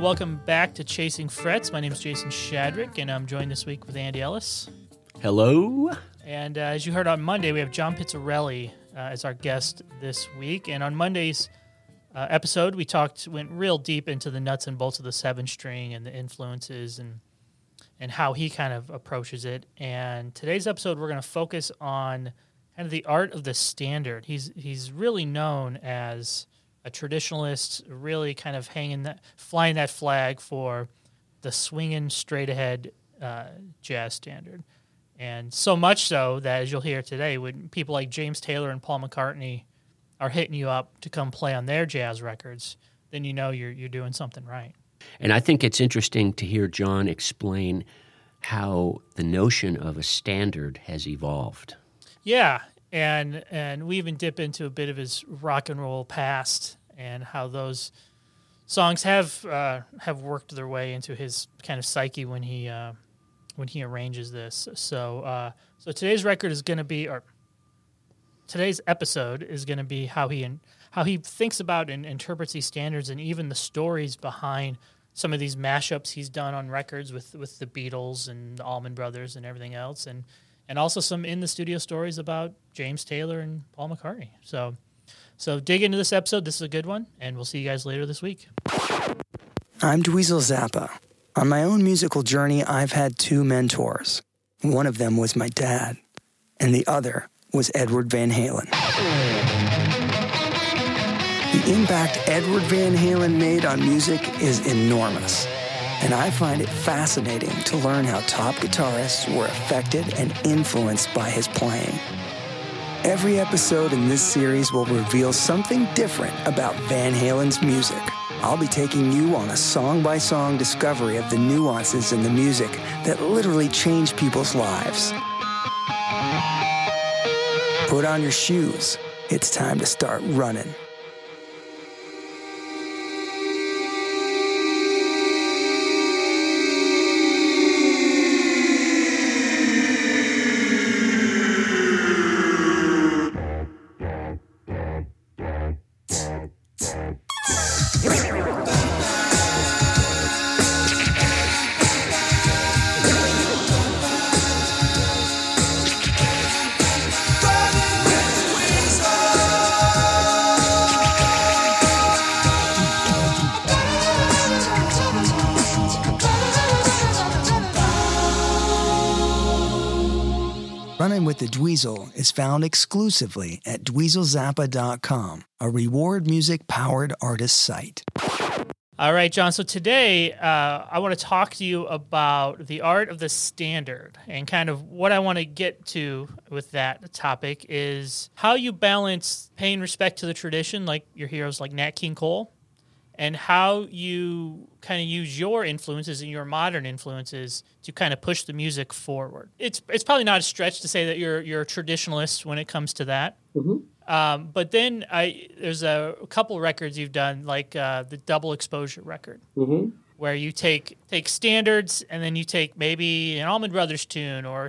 Welcome back to Chasing Frets. My name is Jason Shadrick, and I'm joined this week with Andy Ellis. Hello. And as you heard on Monday, we have John Pizzarelli as our guest this week. And on Monday's episode, we went real deep into the nuts and bolts of the seven string and the influences and how he kind of approaches it. And today's episode, we're going to focus on kind of the art of the standard. He's really known as a traditionalist, really kind of flying that flag for the swinging straight ahead jazz standard. And so much so that, as you'll hear today, when people like James Taylor and Paul McCartney are hitting you up to come play on their jazz records, then you know you're doing something right. And I think it's interesting to hear John explain how the notion of a standard has evolved. Yeah. And we even dip into a bit of his rock and roll past and how those songs have worked their way into his kind of psyche when he arranges this. So today's episode is going to be how he thinks about and interprets these standards and even the stories behind some of these mashups he's done on records with the Beatles and the Allman Brothers and everything else. And also some in-the-studio stories about James Taylor and Paul McCartney. So dig into this episode. This is a good one, and we'll see you guys later this week. I'm Dweezil Zappa. On my own musical journey, I've had two mentors. One of them was my dad, and the other was Edward Van Halen. The impact Edward Van Halen made on music is enormous. And I find it fascinating to learn how top guitarists were affected and influenced by his playing. Every episode in this series will reveal something different about Van Halen's music. I'll be taking you on a song-by-song discovery of the nuances in the music that literally change people's lives. Put on your shoes. It's time to start running. Dweezil is found exclusively at dweezilzappa.com, a reward music-powered artist site. All right, John, so today I want to talk to you about the art of the standard, and kind of what I want to get to with that topic is how you balance paying respect to the tradition, like your heroes like Nat King Cole, and how you kind of use your influences and your modern influences to kind of push the music forward. It's probably not a stretch to say that you're a traditionalist when it comes to that. Mm-hmm. But then there's a couple records you've done, like the Double Exposure record, mm-hmm. where you take standards and then you take maybe an Allman Brothers tune or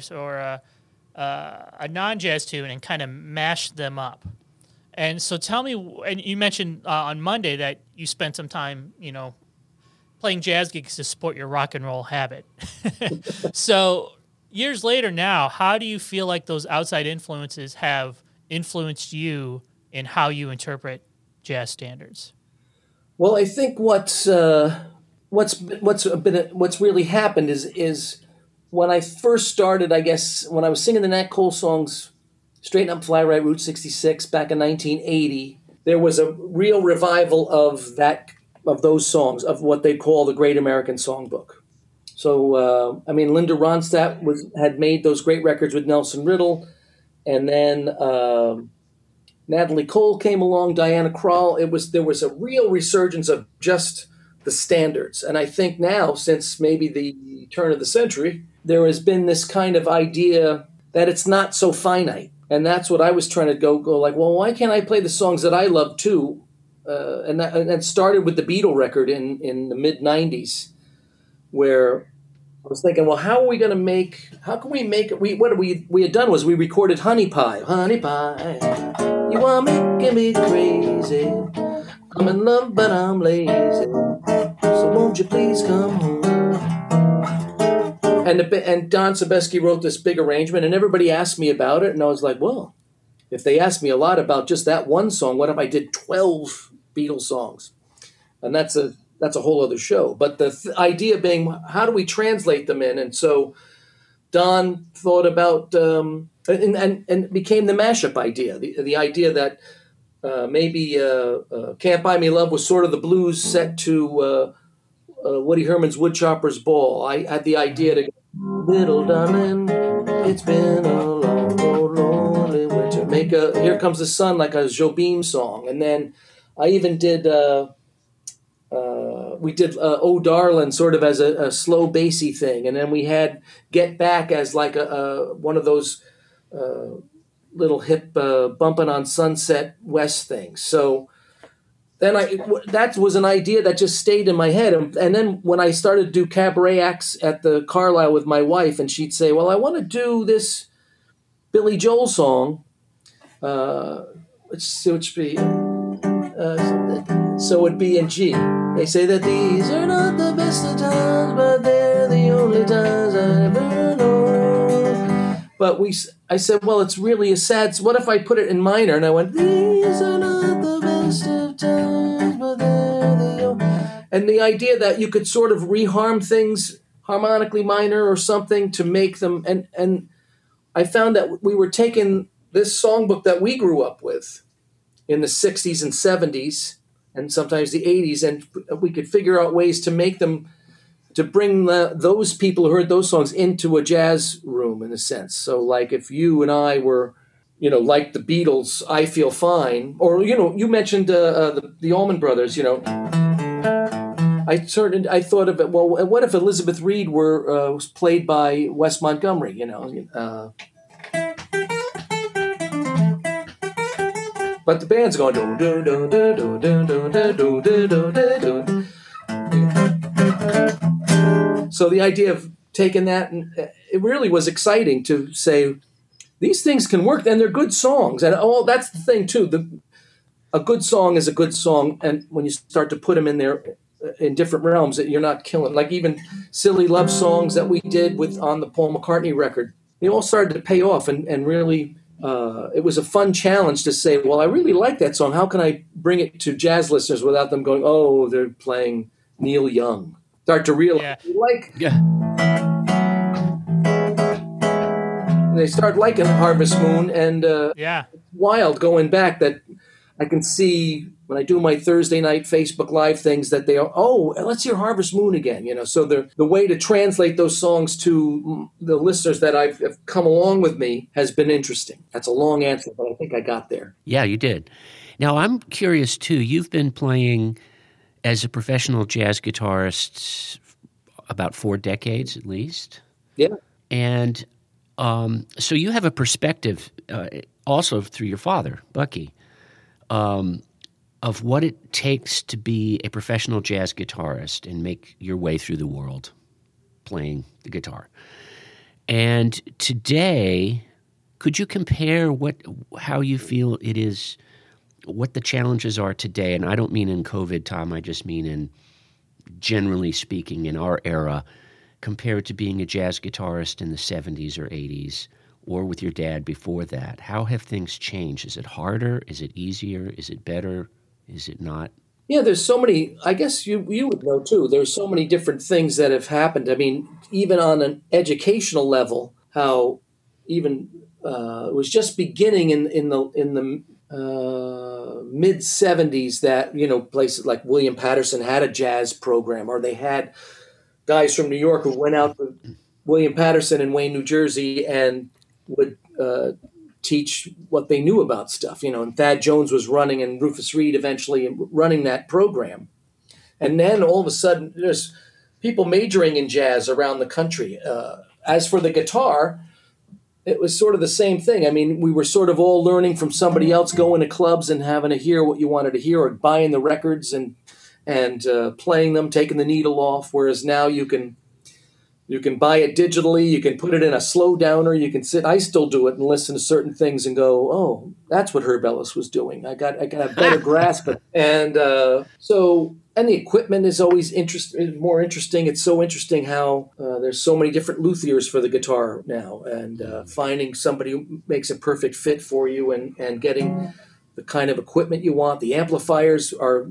a non-jazz tune and kind of mash them up. And so tell me, and you mentioned on Monday that you spent some time, playing jazz gigs to support your rock and roll habit. So years later now, how do you feel like those outside influences have influenced you in how you interpret jazz standards? Well, I think what's what's really happened is when I first started, I guess, when I was singing the Nat Cole songs, Straighten Up, Fly Right, Route 66, back in 1980, there was a real revival of that, of those songs, of what they call the Great American Songbook. So, I mean, Linda Ronstadt had made those great records with Nelson Riddle, and then Natalie Cole came along, Diana Krall. There was a real resurgence of just the standards. And I think now, since maybe the turn of the century, there has been this kind of idea that it's not so finite. And that's what I was trying to go like, well, why can't I play the songs that I love too? And that started with the Beatle record in the mid-90s, where I was thinking, well, what we had done was we recorded Honey Pie. You are making me crazy. I'm in love, but I'm lazy. So won't you please come home? And Don Sebesky wrote this big arrangement, and everybody asked me about it, and I was like, well, if they asked me a lot about just that one song, what if I did 12 Beatles songs? And that's a whole other show. But the idea being, how do we translate them in? And so Don thought about and became the mashup idea, the idea that maybe Can't Buy Me Love was sort of the blues set to Woody Herman's Woodchopper's Ball. I had the idea to go, little darling, it's been a long, lonely winter. Make a Here Comes the Sun, like a Jobim song. And then I even did... We did Oh Darlin' sort of as a slow bassy thing, and then we had Get Back as like a one of those little hip bumping on Sunset West things. So then that was an idea that just stayed in my head, and then when I started to do cabaret acts at the Carlisle with my wife, and she'd say, well, I want to do this Billy Joel song, so it'd be in G. They say that these are not the best of times, but they're the only times I ever know. But I said, well, it's really a sad. What if I put it in minor? And I went, these are not the best of times, but they're the only. And the idea that you could sort of reharm things harmonically minor or something to make them. And I found that we were taking this songbook that we grew up with in the 60s and 70s, and sometimes the 80s, and we could figure out ways to make them, to bring those people who heard those songs into a jazz room, in a sense. So, like, if you and I were, you know, like the Beatles, I Feel Fine, or, you know, you mentioned the Allman Brothers, you know. I thought of it, well, what if Elizabeth Reed was played by Wes Montgomery, you know? But the band's going do do do do do do do do do do do. So the idea of taking that, and it really was exciting to say these things can work, and they're good songs. And that's the thing too. A good song is a good song, and when you start to put them in there in different realms, you're not killing. Like even silly love songs that we did with on the Paul McCartney record, they all started to pay off and really. It was a fun challenge to say, well, I really like that song. How can I bring it to jazz listeners without them going, oh, they're playing Neil Young? Start to realize they start liking Harvest Moon, and wild going back that I can see when I do my Thursday night Facebook Live things that they are, oh, let's hear Harvest Moon again, you know. So the way to translate those songs to the listeners that have come along with me has been interesting. That's a long answer, but I think I got there. Yeah, you did. Now, I'm curious, too. You've been playing as a professional jazz guitarist about 4 decades at least. Yeah. And so you have a perspective also through your father, Bucky, of what it takes to be a professional jazz guitarist and make your way through the world playing the guitar. And today, could you compare how you feel it is, what the challenges are today? And I don't mean in COVID, Tom, I just mean in generally speaking in our era, compared to being a jazz guitarist in the 70s or 80s. Or with your dad before that, how have things changed? Is it harder? Is it easier? Is it better? Is it not? Yeah, there's so many, I guess you would know too, there's so many different things that have happened. I mean, even on an educational level, how even it was just beginning in the mid 70s that, you know, places like William Patterson had a jazz program, or they had guys from New York who went out to William Patterson in Wayne, New Jersey, and would teach what they knew about stuff, you know, and Thad Jones was running, and Rufus Reed eventually running that program. And then all of a sudden there's people majoring in jazz around the country. As for the guitar, it was sort of the same thing. I mean, we were sort of all learning from somebody else, going to clubs and having to hear what you wanted to hear, or buying the records and playing them, taking the needle off. Whereas now you can buy it digitally, you can put it in a slow downer, you can sit. I still do it and listen to certain things and go, oh, that's what Herb Ellis was doing. I got a better grasp of it. And so the equipment is always more interesting. It's so interesting how there's so many different luthiers for the guitar now, and finding somebody who makes a perfect fit for you, and getting the kind of equipment you want. The amplifiers are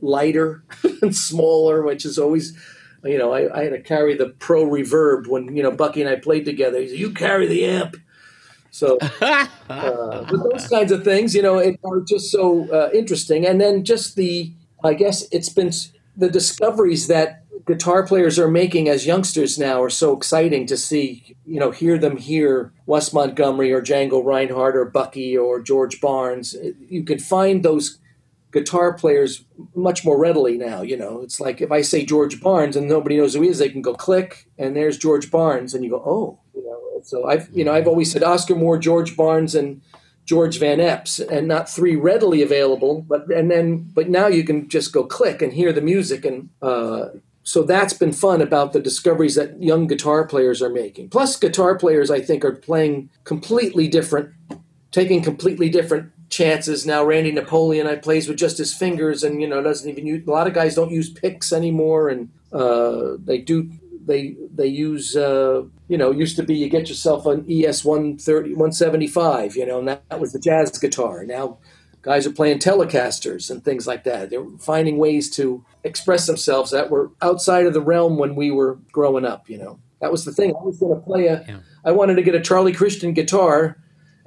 lighter and smaller, which is always... You know, I had to carry the Pro Reverb when, you know, Bucky and I played together. He said, you carry the amp. So with those kinds of things, you know, it are just so interesting. And then just I guess it's been the discoveries that guitar players are making as youngsters now are so exciting to see, you know, hear them hear Wes Montgomery or Django Reinhardt or Bucky or George Barnes. You can find those guitar players much more readily now. You know, it's like if I say George Barnes and nobody knows who he is, they can go click and there's George Barnes, and you go, oh, you know. So I've always said Oscar Moore, George Barnes, and George Van Epps, and not three readily available, but now you can just go click and hear the music, and so that's been fun about the discoveries that young guitar players are making. Plus, guitar players, I think, are playing taking completely different chances now. Randy Napoleon plays with just his fingers, and you know, doesn't even use, a lot of guys don't use picks anymore, and they use you know, used to be you get yourself an ES 175, you know, and that was the jazz guitar. Now guys are playing Telecasters and things like that. They're finding ways to express themselves that were outside of the realm when we were growing up. You know, that was the thing. I was going to play I wanted to get a Charlie Christian guitar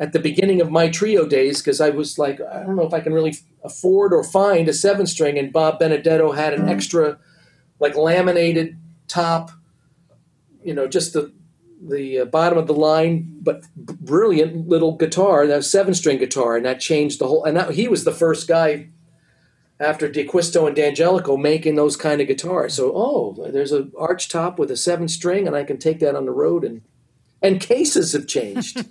at the beginning of my trio days, because I was like, I don't know if I can really afford or find a 7-string. And Bob Benedetto had an extra, like, laminated top, you know, just the bottom of the line, but brilliant little guitar, that 7-string guitar, and that changed the whole. And he was the first guy after DeQuisto and D'Angelico making those kind of guitars. So, oh, there's an arch top with a 7-string, and I can take that on the road. And cases have changed.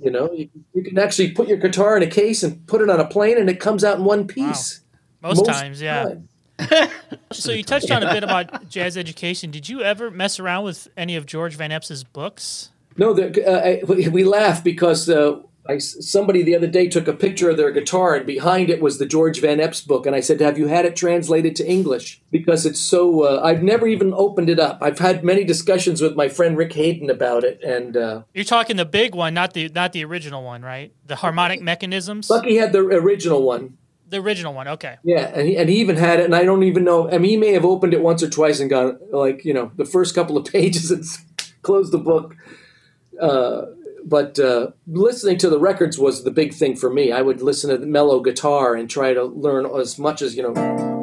You know, you can actually put your guitar in a case and put it on a plane, and it comes out in one piece. Wow. Most times. So you touched on a bit about jazz education. Did you ever mess around with any of George Van Epps's books? No, we laugh because somebody the other day took a picture of their guitar, and behind it was the George Van Epps book. And I said, have you had it translated to English? Because it's so I've never even opened it up. I've had many discussions with my friend Rick Hayden about it. And you're talking the big one, not the original one, right? The harmonic mechanisms? Bucky had the original one. The original one, okay. Yeah, and he even had it, and I don't even know. I mean, he may have opened it once or twice and got, like, you know, the first couple of pages and closed the book. But listening to the records was the big thing for me. I would listen to the mellow guitar and try to learn as much as, you know.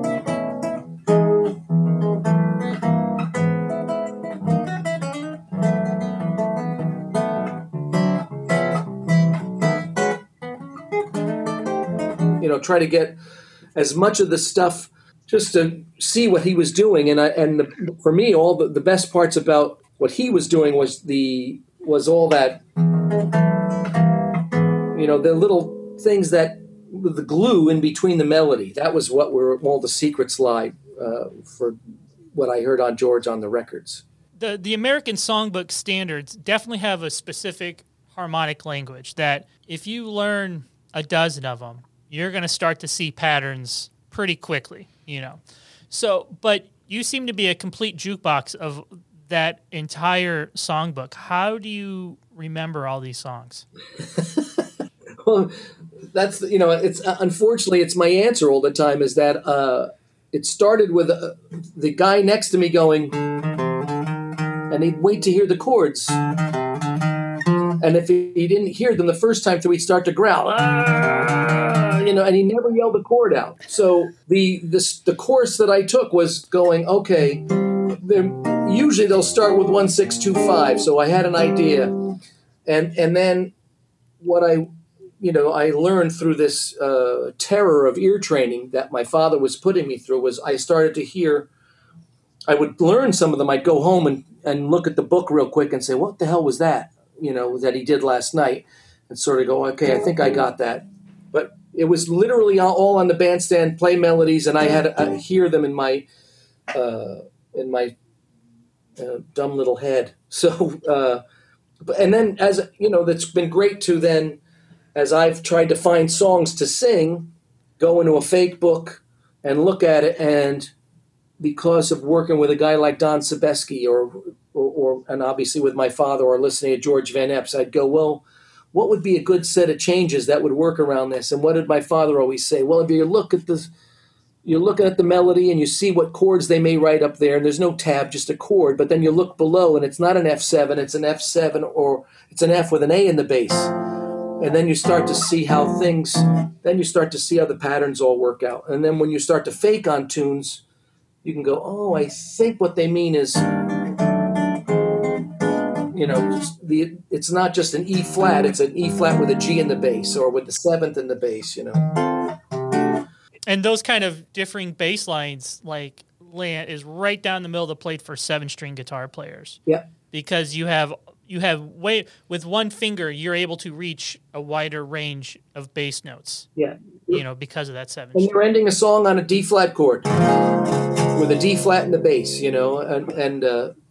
You know, try to get as much of the stuff just to see what he was doing. And for me, all the best parts about what he was doing was all that, you know, the little things that the glue in between the melody. That was what all the secrets lie for what I heard on George on the records. The American Songbook standards definitely have a specific harmonic language that if you learn a dozen of them, you're going to start to see patterns pretty quickly, you know. So, but you seem to be a complete jukebox of that entire songbook. How do you remember all these songs? Well, that's, you know, it's unfortunately it's my answer all the time, is that it started with the guy next to me going, and he'd wait to hear the chords. And if he didn't hear them the first time through, he'd start to growl, ah, you know, and he never yelled the chord out. So the course that I took was going, okay, usually they'll start with 1, 6, 2, 5. So I had an idea. And then what I learned through this terror of ear training that my father was putting me through was I started to hear, I would learn some of them. I'd go home and look at the book real quick and say, what the hell was that, you know, that he did last night, and sort of go, okay, I think I got that. But it was literally all on the bandstand, play melodies, and I had to hear them in my dumb little head. So, and then, as you know, that's been great to then, as I've tried to find songs to sing, go into a fake book and look at it, and because of working with a guy like Don Sebesky and obviously with my father, or listening to George Van Epps, I'd go, well, what would be a good set of changes that would work around this? And what did my father always say? Well, if you look at this, you're looking at the melody and you see what chords they may write up there, and there's no tab, just a chord, but then you look below and it's not an F7, it's an F7, or it's an F with an A in the bass. And then you start to see how the patterns all work out. And then when you start to fake on tunes, you can go, oh, I think what they mean is, you know, it's not just an E flat, it's an E flat with a G in the bass, or with the seventh in the bass, you know. And those kind of differing bass lines, like, land is right down the middle of the plate for 7-string guitar players. Yeah. Because you have way, with one finger, you're able to reach a wider range of bass notes. Yeah. You know, because of that 7-string. And you're ending a song on a D flat chord with a D flat in the bass, you know, and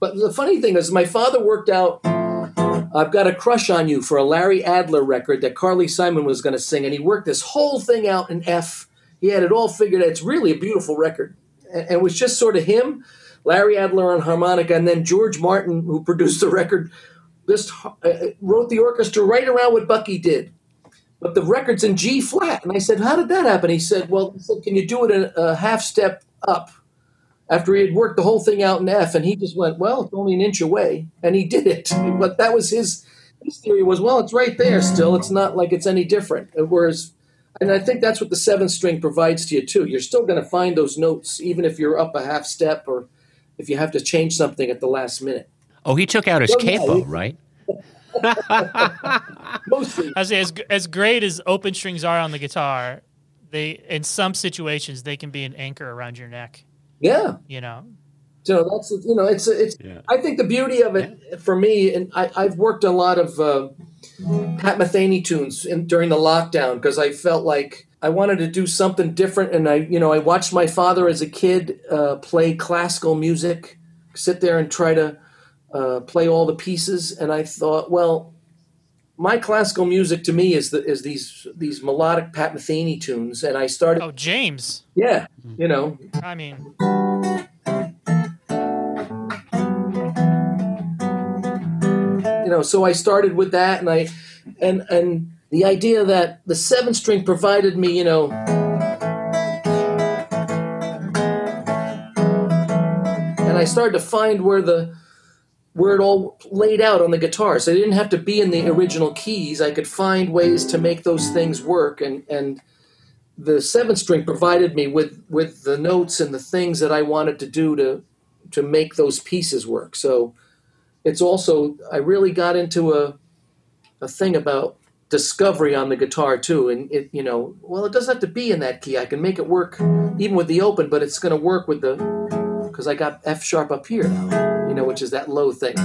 but the funny thing is, my father worked out "I've Got a Crush on You" for a Larry Adler record that Carly Simon was going to sing, and he worked this whole thing out in F. He had it all figured out. It's really a beautiful record, and it was just sort of him, Larry Adler on harmonica, and then George Martin, who produced the record, just wrote the orchestra right around what Bucky did. But the record's in G flat. And I said, how did that happen? He said, well, can you do it in a half step up? After he had worked the whole thing out in F, and he just went, well, it's only an inch away. And he did it. But that was his theory was, well, it's right there still. It's not like it's any different. Whereas, and I think that's what the 7-string provides to you too. You're still going to find those notes, even if you're up a half step or if you have to change something at the last minute. Oh, he took out his capo, right? Mostly. I say, as great as open strings are on the guitar, they, in some situations, they can be an anchor around your neck. Yeah, you know, so that's, you know, it's. Yeah. I think the beauty of it for me, and I've worked a lot of Pat Metheny tunes during the lockdown, because I felt like I wanted to do something different, and I watched my father as a kid play classical music, sit there and try to play all the pieces, and I thought, well, my classical music to me is these melodic Pat Metheny tunes, and I started. Oh, James. Yeah, you know. I mean, you know. So I started with that, and I the idea that the 7-string provided me, you know. And I started to find where it all laid out on the guitar. So I didn't have to be in the original keys. I could find ways to make those things work. And the 7-string provided me with the notes and the things that I wanted to do to make those pieces work. So it's also, I really got into a thing about discovery on the guitar too. And it, you know, well, it doesn't have to be in that key. I can make it work even with the open, but it's going to work with because I got F sharp up here now, you know, which is that low thing.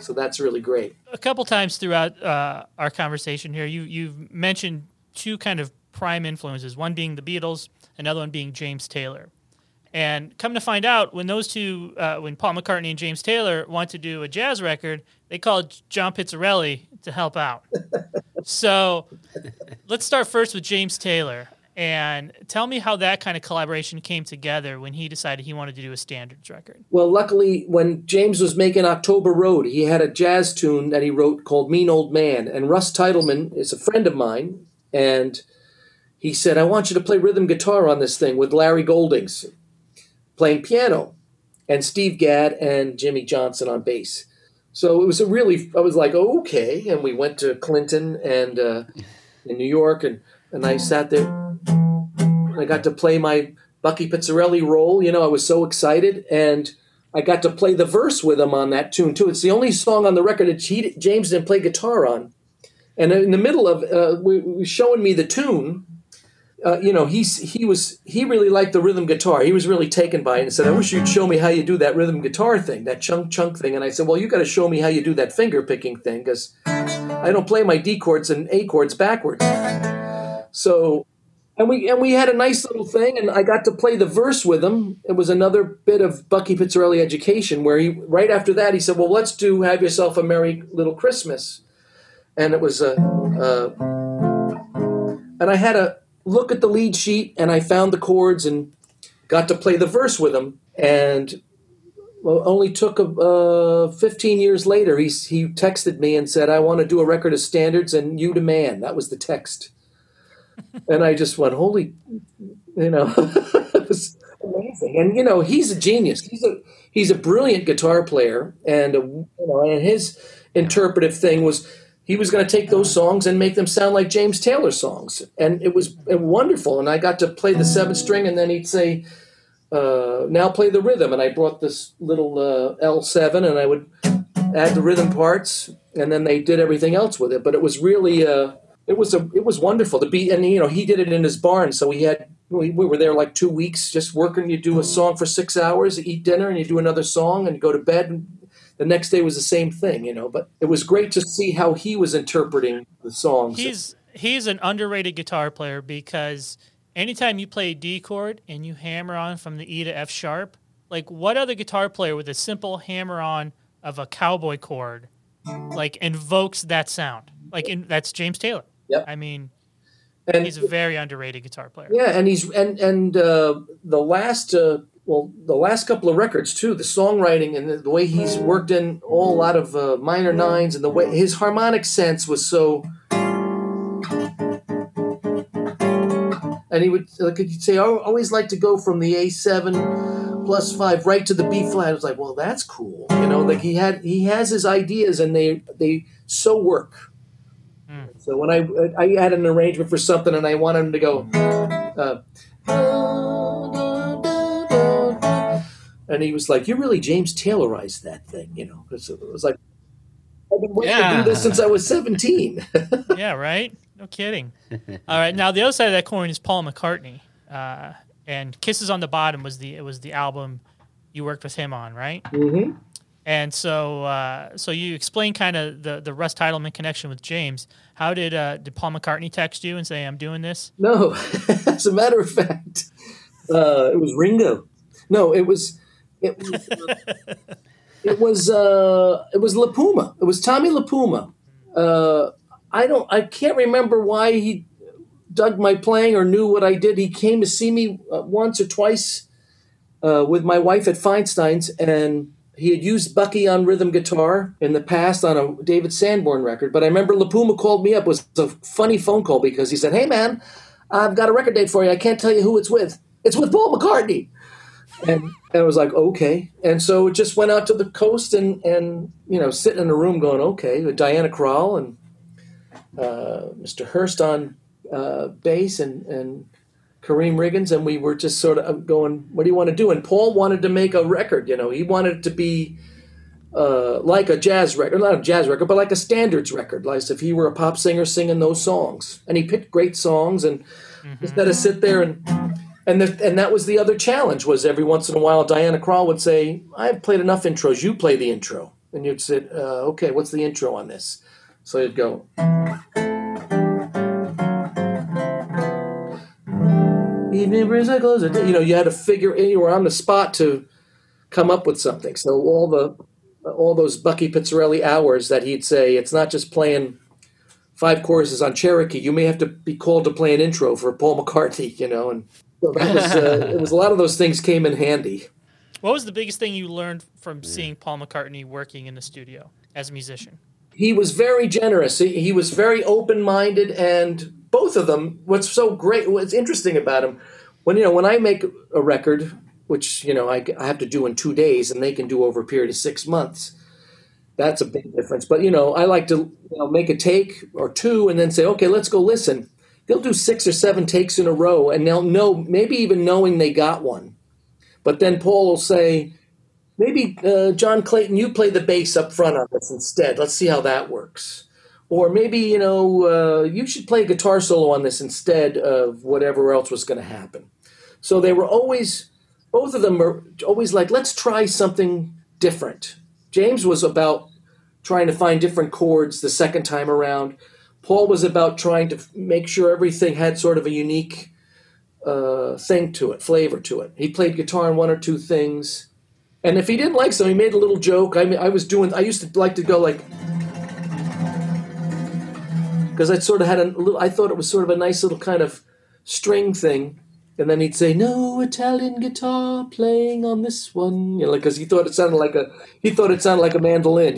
So that's really great. A couple times throughout our conversation here, you've mentioned two kind of prime influences, one being the Beatles, another one being James Taylor. And come to find out, when those two, when Paul McCartney and James Taylor want to do a jazz record, they called John Pizzarelli to help out. So let's start first with James Taylor. And tell me how that kind of collaboration came together when he decided he wanted to do a standards record. Well, luckily, when James was making October Road, he had a jazz tune that he wrote called Mean Old Man. And Russ Titleman is a friend of mine, And he said, I want you to play rhythm guitar on this thing with Larry Goldings playing piano and Steve Gadd and Jimmy Johnson on bass. So it was a really, I was like, oh, okay. And we went to Clinton and in New York, and I sat there and I got to play my Bucky Pizzarelli role. You know, I was so excited, and I got to play the verse with him on that tune too. It's the only song on the record that James didn't play guitar on. And in the middle of showing me the tune, you know, he really liked the rhythm guitar. He was really taken by it and said, I wish you'd show me how you do that rhythm guitar thing, that chunk thing. And I said, well, you got to show me how you do that finger picking thing, because I don't play my D chords and A chords backwards. So, and we had a nice little thing, and I got to play the verse with him. It was another bit of Bucky Pizzarelli education, where he, right after that, he said, well, let's do Have Yourself a Merry Little Christmas. And it was and I had a look at the lead sheet, and I found the chords and got to play the verse with him. And only took 15 years later, he texted me and said, I want to do a record of standards and you demand. That was the text. And I just went, holy, you know, it was amazing. And, you know, he's a genius. He's a brilliant guitar player. And, you know, and his interpretive thing was, he was going to take those songs and make them sound like James Taylor songs. And it was wonderful. And I got to play the seventh string, and then he'd say, now play the rhythm. And I brought this little L7, and I would add the rhythm parts, and then they did everything else with it. But it was really, it was wonderful to be, and, you know, he did it in his barn. So we were there like 2 weeks just working. You do a song for 6 hours, eat dinner, and you do another song and go to bed, and the next day was the same thing, you know. But it was great to see how he was interpreting the songs. He's an underrated guitar player, because anytime you play a D chord and you hammer on from the E to F sharp, like, what other guitar player with a simple hammer on of a cowboy chord, like, invokes that sound? Like, that's James Taylor. Yep. I mean, and he's a very underrated guitar player. Yeah, and the last couple of records, too, the songwriting and the way he's worked in a lot of minor nines, and the way his harmonic sense was so... And he would, like, he'd say, I always like to go from the A7 plus 5 right to the B flat. I was like, well, that's cool. You know, like, he has his ideas, and they so work. Mm. So when I had an arrangement for something, and I wanted him to go... and he was like, you really James Taylorized that thing, you know. It was like, I've been waiting to do this since I was 17. Yeah, right? No kidding. All right, now the other side of that coin is Paul McCartney. And Kisses on the Bottom was the album you worked with him on, right? Mm-hmm. And so so you explained kind of the Russ Titleman connection with James. How did Paul McCartney text you and say, I'm doing this? No. As a matter of fact, it was Ringo. No, it was... It was La Puma. It was Tommy La Puma. I can't remember why he dug my playing or knew what I did. He came to see me once or twice with my wife at Feinstein's, and he had used Bucky on rhythm guitar in the past on a David Sanborn record. But I remember La Puma called me up. It was a funny phone call, because he said, hey man, I've got a record date for you. I can't tell you who it's with. It's with Paul McCartney. And I was like, okay. And so it just went out to the coast and you know, sitting in a room going, okay, with Diana Krall and Mr. Hurst on bass and Kareem Riggins. And we were just sort of going, what do you want to do? And Paul wanted to make a record, you know. He wanted it to be like a jazz record, not a jazz record, but like a standards record, like if he were a pop singer singing those songs. And he picked great songs, and mm-hmm. instead of sit there and... And that was the other challenge, was every once in a while Diana Krall would say, I've played enough intros, you play the intro. And you'd say, okay, what's the intro on this? So you'd go. Evening brings a closer day. You know, you had to figure, you were on the spot to come up with something. So all those Bucky Pizzarelli hours that he'd say, it's not just playing 5 choruses on Cherokee. You may have to be called to play an intro for Paul McCartney, you know, and... So that was, it was a lot of those things came in handy. What was the biggest thing you learned from seeing Paul McCartney working in the studio as a musician? He was very generous. He was very open-minded, and both of them, what's so great, what's interesting about them, when I make a record, which, I have to do in 2 days and they can do over a period of 6 months, that's a big difference. But, I like to make a take or two and then say, okay, let's go listen. They'll do 6 or 7 takes in a row and they'll know, maybe even knowing they got one. But then Paul will say, maybe, John Clayton, you play the bass up front on this instead. Let's see how that works. Or maybe, you should play a guitar solo on this instead of whatever else was going to happen. So they were always, both of them were always like, let's try something different. James was about trying to find different chords the second time around. Paul was about trying to make sure everything had sort of a unique thing to it, flavor to it. He played guitar on 1 or 2 things. And if he didn't like something, he made a little joke. I used to like to go like, because I sort of had I thought it was sort of a nice little kind of string thing. And then he'd say, no Italian guitar playing on this one. Because he thought it sounded like a mandolin,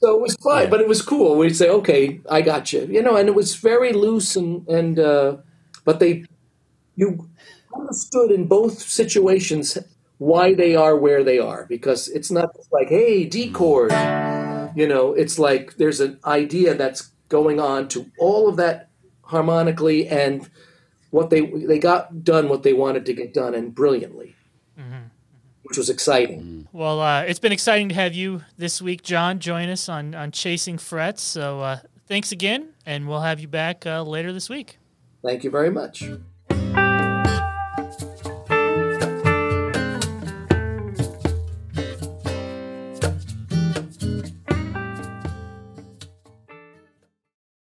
So it was fun, but it was cool. We'd say, okay, I got you. And it was very loose and but you understood in both situations why they are where they are, because it's not just like, hey, D chord. It's like there's an idea that's going on to all of that harmonically, and what they got done what they wanted to get done, and brilliantly. Mm-hmm. Which was exciting. Well, it's been exciting to have you this week, John, join us on Chasing Frets. So thanks again, and we'll have you back later this week. Thank you very much.